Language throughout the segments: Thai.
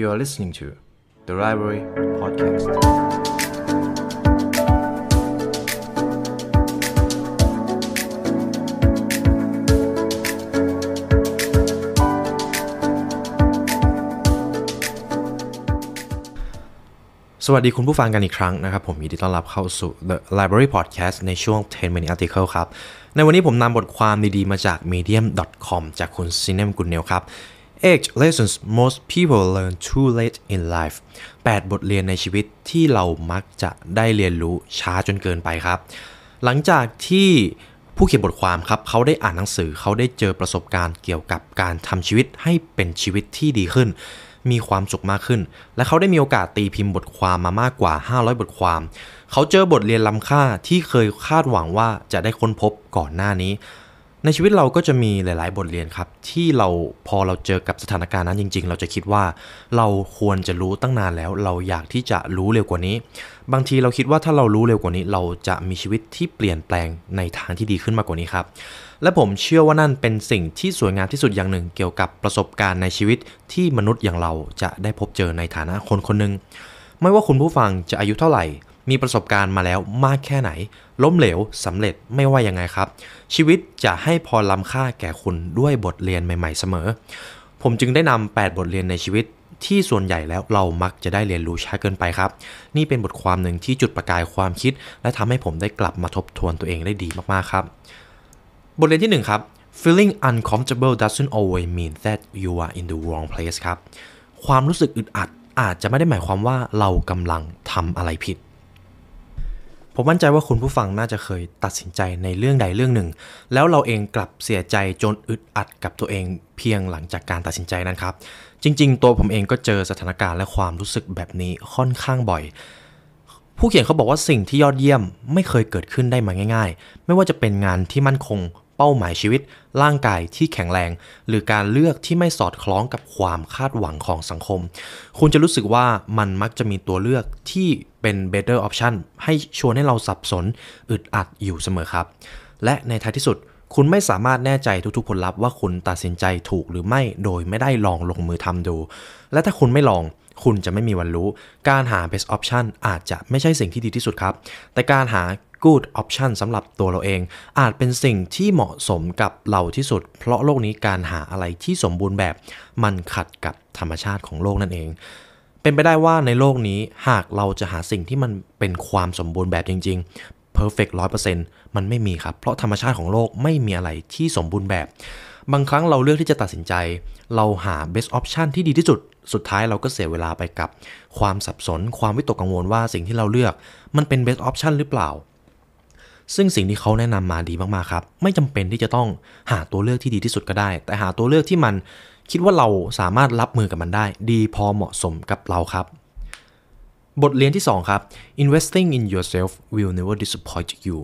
You are listening to The Library Podcast. สวัสดีคุณผู้ฟังกันอีกครั้งนะครับผมยินดีต้อนรับเข้าสู่ The Library Podcast ในช่วง 10 Minutes Article ครับในวันนี้ผมนำบทความดีๆมาจาก Medium.com จากคุณซินเนมกุนเนลครับ8 lessons most people learn too late in life 8 บทเรียนในชีวิตที่เรามักจะได้เรียนรู้ช้าจนเกินไปครับหลังจากที่ผู้เขียนบทความครับเขาได้อ่านหนังสือเขาได้เจอประสบการณ์เกี่ยวกับการทำชีวิตให้เป็นชีวิตที่ดีขึ้นมีความสุขมากขึ้นและเขาได้มีโอกาสตีพิมพ์บทความมามากกว่า500บทความเขาเจอบทเรียนล้ำค่าที่เคยคาดหวังว่าจะได้ค้นพบก่อนหน้านี้ในชีวิตเราก็จะมีหลายๆบทเรียนครับที่เราพอเราเจอกับสถานการณ์นั้นจริงๆเราจะคิดว่าเราควรจะรู้ตั้งนานแล้วเราอยากที่จะรู้เร็วกว่านี้บางทีเราคิดว่าถ้าเรารู้เร็วกว่านี้เราจะมีชีวิตที่เปลี่ยนแปลงในทางที่ดีขึ้นมากกว่านี้ครับและผมเชื่อว่านั่นเป็นสิ่งที่สวยงามที่สุดอย่างหนึ่งเกี่ยวกับประสบการณ์ในชีวิตที่มนุษย์อย่างเราจะได้พบเจอในฐานะคนคนนึงไม่ว่าคุณผู้ฟังจะอายุเท่าไหร่มีประสบการณ์มาแล้วมากแค่ไหนล้มเหลวสำเร็จไม่ว่ายังไงครับชีวิตจะให้พอล้ำค่าแก่คุณด้วยบทเรียนใหม่ๆเสมอผมจึงได้นำ8บทเรียนในชีวิตที่ส่วนใหญ่แล้วเรามักจะได้เรียนรู้ช้าเกินไปครับนี่เป็นบทความหนึ่งที่จุดประกายความคิดและทำให้ผมได้กลับมาทบทวนตัวเองได้ดีมากๆครับบทเรียนที่1ครับ Feeling uncomfortable doesn't always mean that you are in the wrong place ครับความรู้สึกอึดอัดอาจจะไม่ได้หมายความว่าเรากำลังทำอะไรผิดผมมั่นใจว่าคุณผู้ฟังน่าจะเคยตัดสินใจในเรื่องใดเรื่องหนึ่งแล้วเราเองกลับเสียใจจนอึดอัดกับตัวเองเพียงหลังจากการตัดสินใจนั้นครับจริงๆตัวผมเองก็เจอสถานการณ์และความรู้สึกแบบนี้ค่อนข้างบ่อยผู้เขียนเขาบอกว่าสิ่งที่ยอดเยี่ยมไม่เคยเกิดขึ้นได้มาง่ายๆไม่ว่าจะเป็นงานที่มั่นคงเป้าหมายชีวิตร่างกายที่แข็งแรงหรือการเลือกที่ไม่สอดคล้องกับความคาดหวังของสังคมคุณจะรู้สึกว่ามันมักจะมีตัวเลือกที่เป็น better option ให้ชวนให้เราสับสนอึดอัดอยู่เสมอครับและในท้ายที่สุดคุณไม่สามารถแน่ใจทุกๆผลลัพธ์ว่าคุณตัดสินใจถูกหรือไม่โดยไม่ได้ลองลงมือทำดูและถ้าคุณไม่ลองคุณจะไม่มีวันรู้การหา best option อาจจะไม่ใช่สิ่งที่ดีที่สุดครับแต่การหาgood option สำหรับตัวเราเองอาจเป็นสิ่งที่เหมาะสมกับเราที่สุดเพราะโลกนี้การหาอะไรที่สมบูรณ์แบบมันขัดกับธรรมชาติของโลกนั่นเองเป็นไปได้ว่าในโลกนี้หากเราจะหาสิ่งที่มันเป็นความสมบูรณ์แบบจริงๆ perfect 100% มันไม่มีครับเพราะธรรมชาติของโลกไม่มีอะไรที่สมบูรณ์แบบบางครั้งเราเลือกที่จะตัดสินใจเราหา best option ที่ดีที่สุดสุดท้ายเราก็เสียเวลาไปกับความสับสนความวิตกกังวลว่าสิ่งที่เราเลือกมันเป็น best option หรือเปล่าซึ่งสิ่งที่เขาแนะนำมาดีมากๆครับไม่จำเป็นที่จะต้องหาตัวเลือกที่ดีที่สุดก็ได้แต่หาตัวเลือกที่มันคิดว่าเราสามารถรับมือกับมันได้ดีพอเหมาะสมกับเราครับบทเรียนที่2ครับ Investing in yourself will never disappoint you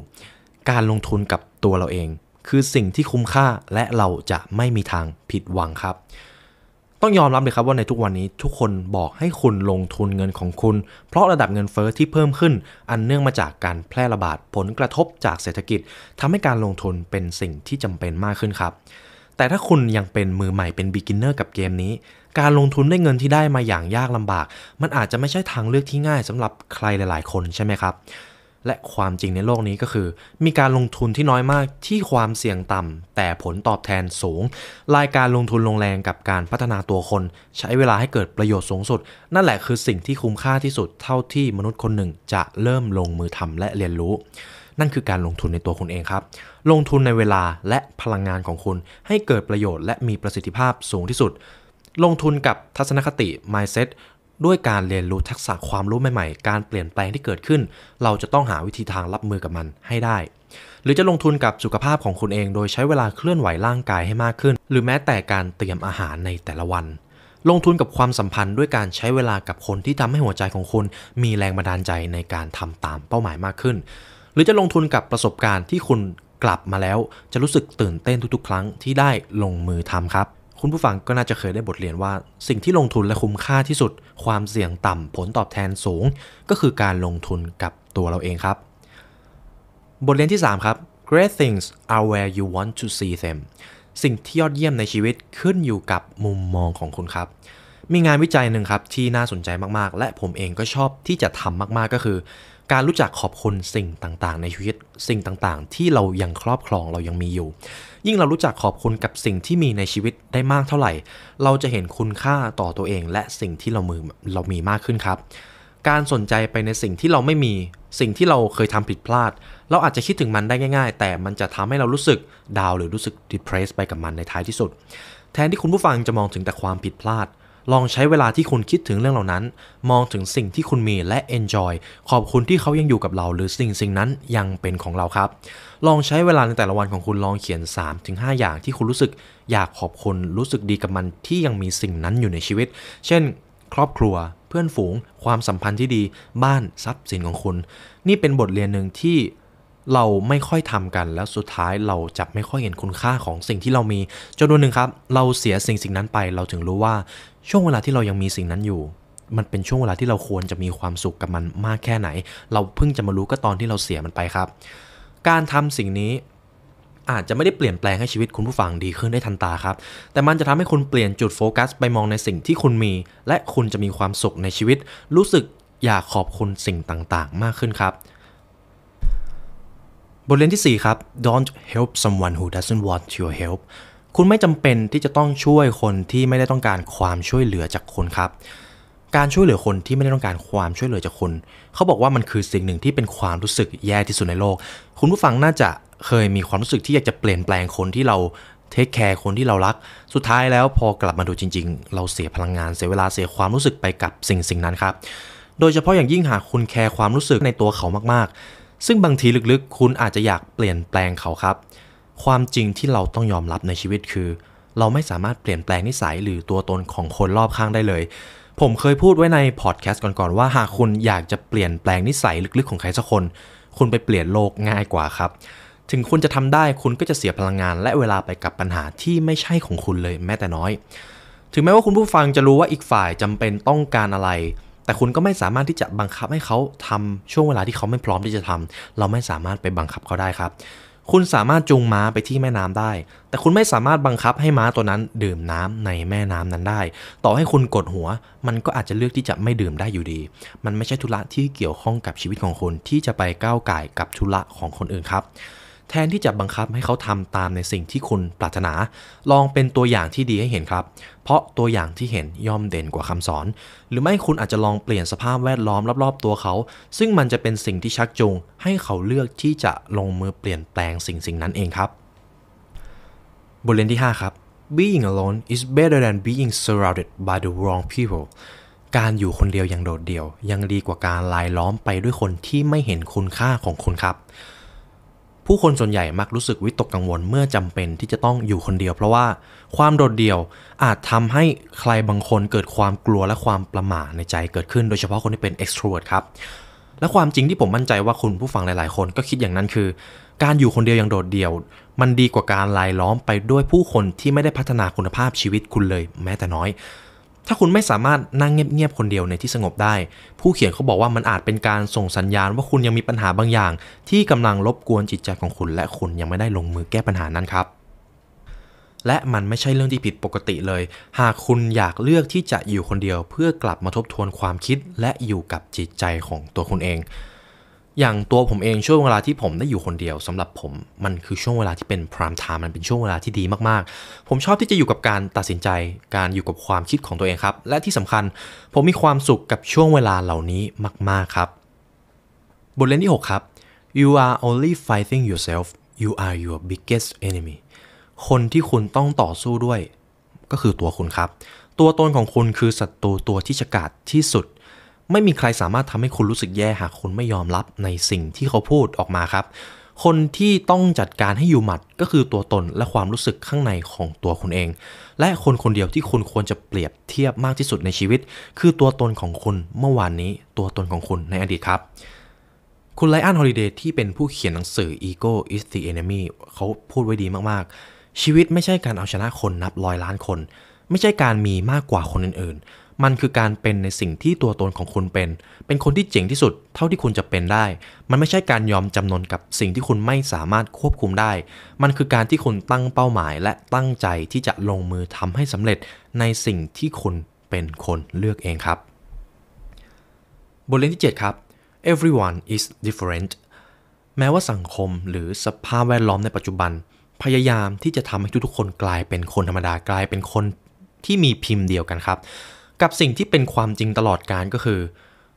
การลงทุนกับตัวเราเองคือสิ่งที่คุ้มค่าและเราจะไม่มีทางผิดหวังครับต้องยอมรับเลยครับว่าในทุกวันนี้ทุกคนบอกให้คุณลงทุนเงินของคุณเพราะระดับเงินเฟ้อที่เพิ่มขึ้นอันเนื่องมาจากการแพร่ระบาดผลกระทบจากเศรษฐกิจทำให้การลงทุนเป็นสิ่งที่จำเป็นมากขึ้นครับแต่ถ้าคุณยังเป็นมือใหม่เป็น beginner กับเกมนี้การลงทุนด้วยเงินที่ได้มาอย่างยากลำบากมันอาจจะไม่ใช่ทางเลือกที่ง่ายสำหรับใครหลายๆคนใช่ไหมครับและความจริงในโลกนี้ก็คือมีการลงทุนที่น้อยมากที่ความเสี่ยงต่ำแต่ผลตอบแทนสูงรายการลงทุนลงแรงกับการพัฒนาตัวคนใช้เวลาให้เกิดประโยชน์สูงสุดนั่นแหละคือสิ่งที่คุ้มค่าที่สุดเท่าที่มนุษย์คนหนึ่งจะเริ่มลงมือทำและเรียนรู้นั่นคือการลงทุนในตัวคุณเองครับลงทุนในเวลาและพลังงานของคุณให้เกิดประโยชน์และมีประสิทธิภาพสูงที่สุดลงทุนกับทัศนคติ mindsetด้วยการเรียนรู้ทักษะความรู้ใหม่ๆการเปลี่ยนแปลงที่เกิดขึ้นเราจะต้องหาวิธีทางรับมือกับมันให้ได้หรือจะลงทุนกับสุขภาพของคุณเองโดยใช้เวลาเคลื่อนไหวร่างกายให้มากขึ้นหรือแม้แต่การเตรียมอาหารในแต่ละวันลงทุนกับความสัมพันธ์ด้วยการใช้เวลากับคนที่ทำให้หัวใจของคุณมีแรงบันดาลใจในการทำตามเป้าหมายมากขึ้นหรือจะลงทุนกับประสบการณ์ที่คุณกลับมาแล้วจะรู้สึกตื่นเต้นทุกๆครั้งที่ได้ลงมือทำครับคุณผู้ฟังก็น่าจะเคยได้บทเรียนว่าสิ่งที่ลงทุนและคุ้มค่าที่สุดความเสี่ยงต่ำผลตอบแทนสูงก็คือการลงทุนกับตัวเราเองครับบทเรียนที่3ครับ Great things are where you want to see them สิ่งที่ยอดเยี่ยมในชีวิตขึ้นอยู่กับมุมมองของคุณครับ มีงานวิจัยหนึ่งครับที่น่าสนใจมากๆและผมเองก็ชอบที่จะทำมากๆก็คือการรู้จักขอบคุณสิ่งต่างๆในชีวิตสิ่งต่างๆที่เรายังครอบครองเรายังมีอยู่ยิ่งเรารู้จักขอบคุณกับสิ่งที่มีในชีวิตได้มากเท่าไหร่เราจะเห็นคุณค่าต่อตัวเองและสิ่งที่เรามีมากขึ้นครับการสนใจไปในสิ่งที่เราไม่มีสิ่งที่เราเคยทำผิดพลาดเราอาจจะคิดถึงมันได้ง่ายๆแต่มันจะทำให้เรารู้สึกดาวหรือรู้สึก depressed ไปกับมันในท้ายที่สุดแทนที่คุณผู้ฟังจะมองถึงแต่ความผิดพลาดลองใช้เวลาที่คุณคิดถึงเรื่องเหล่านั้นมองถึงสิ่งที่คุณมีและ enjoy ขอบคุณที่เขายังอยู่กับเราหรือสิ่งนั้นยังเป็นของเราครับลองใช้เวลาในแต่ละวันของคุณลองเขียน 3-5 อย่างที่คุณรู้สึกอยากขอบคุณรู้สึกดีกับมันที่ยังมีสิ่งนั้นอยู่ในชีวิตเช่นครอบครัวเพื่อนฝูงความสัมพันธ์ที่ดีบ้านทรัพย์สินของคุณนี่เป็นบทเรียนหนึ่งที่เราไม่ค่อยทำกันแล้วสุดท้ายเราจะไม่ค่อยเห็นคุณค่าของสิ่งที่เรามีจนวันหนึ่งครับเราเสียสิ่งนั้นไปเราถึงรู้ว่าช่วงเวลาที่เรายังมีสิ่งนั้นอยู่มันเป็นช่วงเวลาที่เราควรจะมีความสุขกับมันมากแค่ไหนเราเพิ่งจะมารู้ก็ตอนที่เราเสียมันไปครับการทำสิ่งนี้อาจจะไม่ได้เปลี่ยนแปลงให้ชีวิตคุณผู้ฟังดีขึ้นได้ทันตาครับแต่มันจะทำให้คุณเปลี่ยนจุดโฟกัสไปมองในสิ่งที่คุณมีและคุณจะมีความสุขในชีวิตรู้สึกอยากขอบคุณสิ่งต่างๆมากขึ้นครับบทเรียนที่4ครับ Don't help someone who doesn't want your help คุณไม่จำเป็นที่จะต้องช่วยคนที่ไม่ได้ต้องการความช่วยเหลือจากคนครับการช่วยเหลือคนที่ไม่ได้ต้องการความช่วยเหลือจากคนเขาบอกว่ามันคือสิ่งหนึ่งที่เป็นความรู้สึกแย่ที่สุดในโลกคุณผู้ฟังน่าจะเคยมีความรู้สึกที่อยากจะเปลี่ยนแปลงคนที่เราเทคแคร์คนที่เรารักสุดท้ายแล้วพอกลับมาดูจริงๆเราเสียพลังงานเสียเวลาเสียความรู้สึกไปกับสิ่งนั้นครับโดยเฉพาะอย่างยิ่งหากคุณแคร์ความรู้สึกในตัวเขามากๆซึ่งบางทีลึกๆคุณอาจจะอยากเปลี่ยนแปลงเขาครับความจริงที่เราต้องยอมรับในชีวิตคือเราไม่สามารถเปลี่ยนแปลงนิสัยหรือตัวตนของคนรอบข้างได้เลยผมเคยพูดไว้ในพอดแคสต์ก่อนๆว่าหากคุณอยากจะเปลี่ยนแปลงนิสัยลึกๆของใครสักคนคุณไปเปลี่ยนโลกง่ายกว่าครับถึงคุณจะทำได้คุณก็จะเสียพลังงานและเวลาไปกับปัญหาที่ไม่ใช่ของคุณเลยแม้แต่น้อยถึงแม้ว่าคุณผู้ฟังจะรู้ว่าอีกฝ่ายจำเป็นต้องการอะไรแต่คุณก็ไม่สามารถที่จะบังคับให้เขาทำช่วงเวลาที่เขาไม่พร้อมที่จะทำเราไม่สามารถไปบังคับเขาได้ครับคุณสามารถจูงม้าไปที่แม่น้ำได้แต่คุณไม่สามารถบังคับให้ม้าตัวนั้นดื่มน้ำในแม่น้ำนั้นได้ต่อให้คุณกดหัวมันก็อาจจะเลือกที่จะไม่ดื่มได้อยู่ดีมันไม่ใช่ธุระที่เกี่ยวข้องกับชีวิตของคุณที่จะไปก้าวก่ายกับธุระของคนอื่นครับแทนที่จะบังคับให้เขาทำตามในสิ่งที่คุณปรารถนาลองเป็นตัวอย่างที่ดีให้เห็นครับเพราะตัวอย่างที่เห็นย่อมเด่นกว่าคำสอนหรือไม่คุณอาจจะลองเปลี่ยนสภาพแวดล้อมรอบๆตัวเขาซึ่งมันจะเป็นสิ่งที่ชักจูงให้เขาเลือกที่จะลงมือเปลี่ยนแปลงสิ่งนั้นเองครับบทเรียนที่5ครับ Being alone is better than being surrounded by the wrong people การอยู่คนเดียวอย่างโดดเดี่ยวยังดีกว่าการรายล้อมไปด้วยคนที่ไม่เห็นคุณค่าของคุณครับผู้คนส่วนใหญ่มักรู้สึกวิตกกังวลเมื่อจำเป็นที่จะต้องอยู่คนเดียวเพราะว่าความโดดเดี่ยวอาจทำให้ใครบางคนเกิดความกลัวและความประหม่าในใจเกิดขึ้นโดยเฉพาะคนที่เป็น extrovert ครับและความจริงที่ผมมั่นใจว่าคุณผู้ฟังหลายๆคนก็คิดอย่างนั้นคือการอยู่คนเดียวอย่างโดดเดี่ยวมันดีกว่าการรายล้อมไปด้วยผู้คนที่ไม่ได้พัฒนาคุณภาพชีวิตคุณเลยแม้แต่น้อยถ้าคุณไม่สามารถนั่งเงียบๆคนเดียวในที่สงบได้ผู้เขียนเขาบอกว่ามันอาจเป็นการส่งสัญญาณว่าคุณยังมีปัญหาบางอย่างที่กำลังรบกวนจิตใจของคุณและคุณยังไม่ได้ลงมือแก้ปัญหานั้นครับและมันไม่ใช่เรื่องที่ผิดปกติเลยหากคุณอยากเลือกที่จะอยู่คนเดียวเพื่อกลับมาทบทวนความคิดและอยู่กับจิตใจของตัวคุณเองอย่างตัวผมเองช่วงเวลาที่ผมได้อยู่คนเดียวสำหรับผมมันคือช่วงเวลาที่เป็นไพร์มไทม์มันเป็นช่วงเวลาที่ดีมากๆผมชอบที่จะอยู่กับการตัดสินใจการอยู่กับความคิดของตัวเองครับและที่สำคัญผมมีความสุขกับช่วงเวลาเหล่านี้มากๆครับบทเรียนที่6ครับ you are only fighting yourself you are your biggest enemy คนที่คุณต้องต่อสู้ด้วยก็คือตัวคุณครับตัวตนของคุณคือศัตรูตัวที่ฉกาจที่สุดไม่มีใครสามารถทำให้คุณรู้สึกแย่หากคุณไม่ยอมรับในสิ่งที่เขาพูดออกมาครับคนที่ต้องจัดการให้อยู่หมัดก็คือตัวตนและความรู้สึกข้างในของตัวคุณเองและคนคนเดียวที่คุณควรจะเปรียบเทียบมากที่สุดในชีวิตคือตัวตนของคุณเมื่อวานนี้ตัวตนของคุณในอดีตครับคุณไลออนฮอลิเดย์ที่เป็นผู้เขียนหนังสือ Ego is the Enemy เขาพูดไว้ดีมากๆชีวิตไม่ใช่การเอาชนะคนนับร้อยล้านคนไม่ใช่การมีมากกว่าคนอื่นมันคือการเป็นในสิ่งที่ตัวตนของคุณเป็นคนที่เจ๋งที่สุดเท่าที่คุณจะเป็นได้มันไม่ใช่การยอมจำนนกับสิ่งที่คุณไม่สามารถควบคุมได้มันคือการที่คุณตั้งเป้าหมายและตั้งใจที่จะลงมือทำให้สำเร็จในสิ่งที่คุณ เป็นคนเลือกเองครับบทเรียนที่7ครับ everyone is different แม้ว่าสังคมหรือสภาพแวดล้อมในปัจจุบันพยายามที่จะทำให้ทุกๆคนกลายเป็นคนธรรมดากลายเป็นคนที่มีพิมพ์เดียวกันครับกับสิ่งที่เป็นความจริงตลอดกาลก็คือ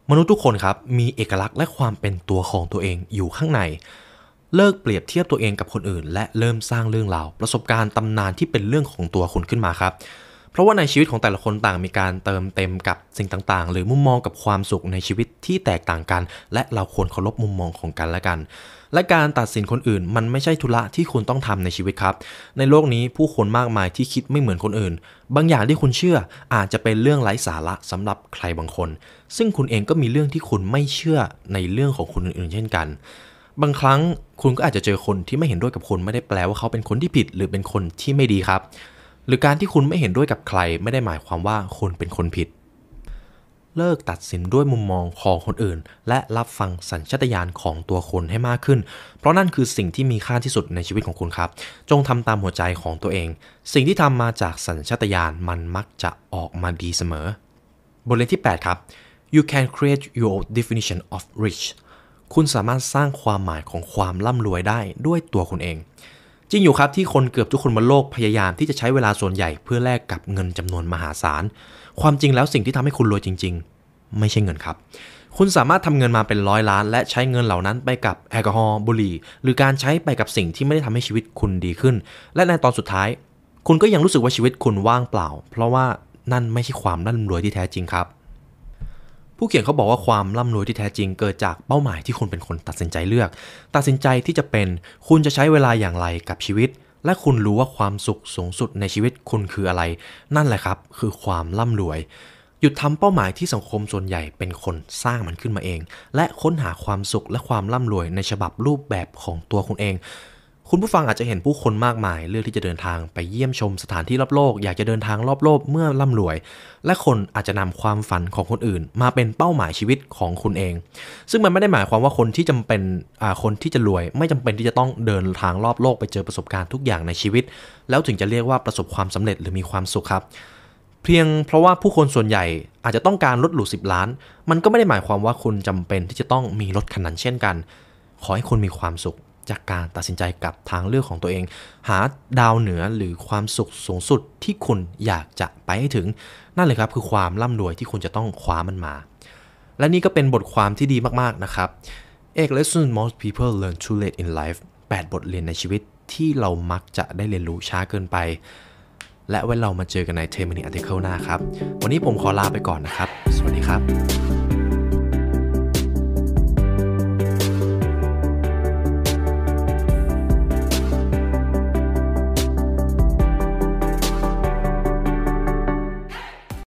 มนุษย์ทุกคนครับมีเอกลักษณ์และความเป็นตัวของตัวเองอยู่ข้างในเลิกเปรียบเทียบตัวเองกับคนอื่นและเริ่มสร้างเรื่องราวประสบการณ์ตำนานที่เป็นเรื่องของตัวคุณขึ้นมาครับเพราะว่าในชีวิตของแต่ละคนต่างมีการเติมเต็มกับสิ่งต่างๆหรือมุมมองกับความสุขในชีวิตที่แตกต่างกันและเราควรเคารพมุมมองของกันและกันและการตัดสินคนอื่นมันไม่ใช่ธุระที่คุณต้องทำในชีวิตครับในโลกนี้ผู้คนมากมายที่คิดไม่เหมือนคนอื่นบางอย่างที่คุณเชื่ออาจจะเป็นเรื่องไร้สาระสำหรับใครบางคนซึ่งคุณเองก็มีเรื่องที่คุณไม่เชื่อในเรื่องของคนอื่นๆเช่นกันบางครั้งคุณก็อาจจะเจอคนที่ไม่เห็นด้วยกับคุณไม่ได้แปลว่าเขาเป็นคนที่ผิดหรือเป็นคนที่ไม่ดีครับหรือการที่คุณไม่เห็นด้วยกับใครไม่ได้หมายความว่าคุณเป็นคนผิดเลิกตัดสินด้วยมุมมองของคนอื่นและรับฟังสัญชาตญาณของตัวคนให้มากขึ้นเพราะนั่นคือสิ่งที่มีค่าที่สุดในชีวิตของคุณครับจงทำตามหัวใจของตัวเองสิ่งที่ทำมาจากสัญชาตญาณมันมักจะออกมาดีเสมอบทเรียนที่8ครับ you can create your definition of rich คุณสามารถสร้างความหมายของความร่ำรวยได้ด้วยตัวคุณเองจริงอยู่ครับที่คนเกือบทุกคนบนโลกพยายามที่จะใช้เวลาส่วนใหญ่เพื่อแลกกับเงินจำนวนมหาศาลความจริงแล้วสิ่งที่ทำให้คุณรวยจริงๆไม่ใช่เงินครับคุณสามารถทำเงินมาเป็นร้อยล้านและใช้เงินเหล่านั้นไปกับแอลกอฮอล์บุหรี่หรือการใช้ไปกับสิ่งที่ไม่ได้ทำให้ชีวิตคุณดีขึ้นและในตอนสุดท้ายคุณก็ยังรู้สึกว่าชีวิตคุณว่างเปล่าเพราะว่านั่นไม่ใช่ความร่ำรวยที่แท้จริงครับผู้เขียนเขาบอกว่าความร่ำรวยที่แท้จริงเกิดจากเป้าหมายที่คุณเป็นคนตัดสินใจเลือกตัดสินใจที่จะเป็นคุณจะใช้เวลาอย่างไรกับชีวิตและคุณรู้ว่าความสุขสูงสุดในชีวิตคุณคืออะไรนั่นแหละครับคือความร่ำรวยหยุดทำเป้าหมายที่สังคมส่วนใหญ่เป็นคนสร้างมันขึ้นมาเองและค้นหาความสุขและความร่ำรวยในฉบับรูปแบบของตัวคุณเองคุณผู้ฟังอาจจะเห็นผู้คนมากมายเลือกที่จะเดินทางไปเยี่ยมชมสถานที่รอบโลกอยากจะเดินทางรอบโลกเมื่อร่ำรวยและคนอาจจะนำความฝันของคนอื่นมาเป็นเป้าหมายชีวิตของคุณเองซึ่งมันไม่ได้หมายความว่าคนที่จะรวยไม่จำเป็นที่จะต้องเดินทางรอบโลกไปเจอประสบการณ์ทุกอย่างในชีวิตแล้วถึงจะเรียกว่าประสบความสำเร็จหรือมีความสุขครับเพียงเพราะว่าผู้คนส่วนใหญ่อาจจะต้องการรถหรู10ล้านมันก็ไม่ได้หมายความว่าคุณจำเป็นที่จะต้องมีรถคันนั้นเช่นกันขอให้คุณมีความสุขจากการตัดสินใจกับทางเลือกของตัวเองหาดาวเหนือหรือความสุขสูงสุดที่คุณอยากจะไปให้ถึงนั่นเลยครับคือความร่ำรวยที่คุณจะต้องคว้ามันมาและนี่ก็เป็นบทความที่ดีมากๆนะครับ Eight Lessons Most People Learn Too Late in Life 8 บทเรียนในชีวิตที่เรามักจะได้เรียนรู้ช้าเกินไปและไว้เรามาเจอกันใน 10 Minutes Article หน้าครับวันนี้ผมขอลาไปก่อนนะครับสวัสดีครับ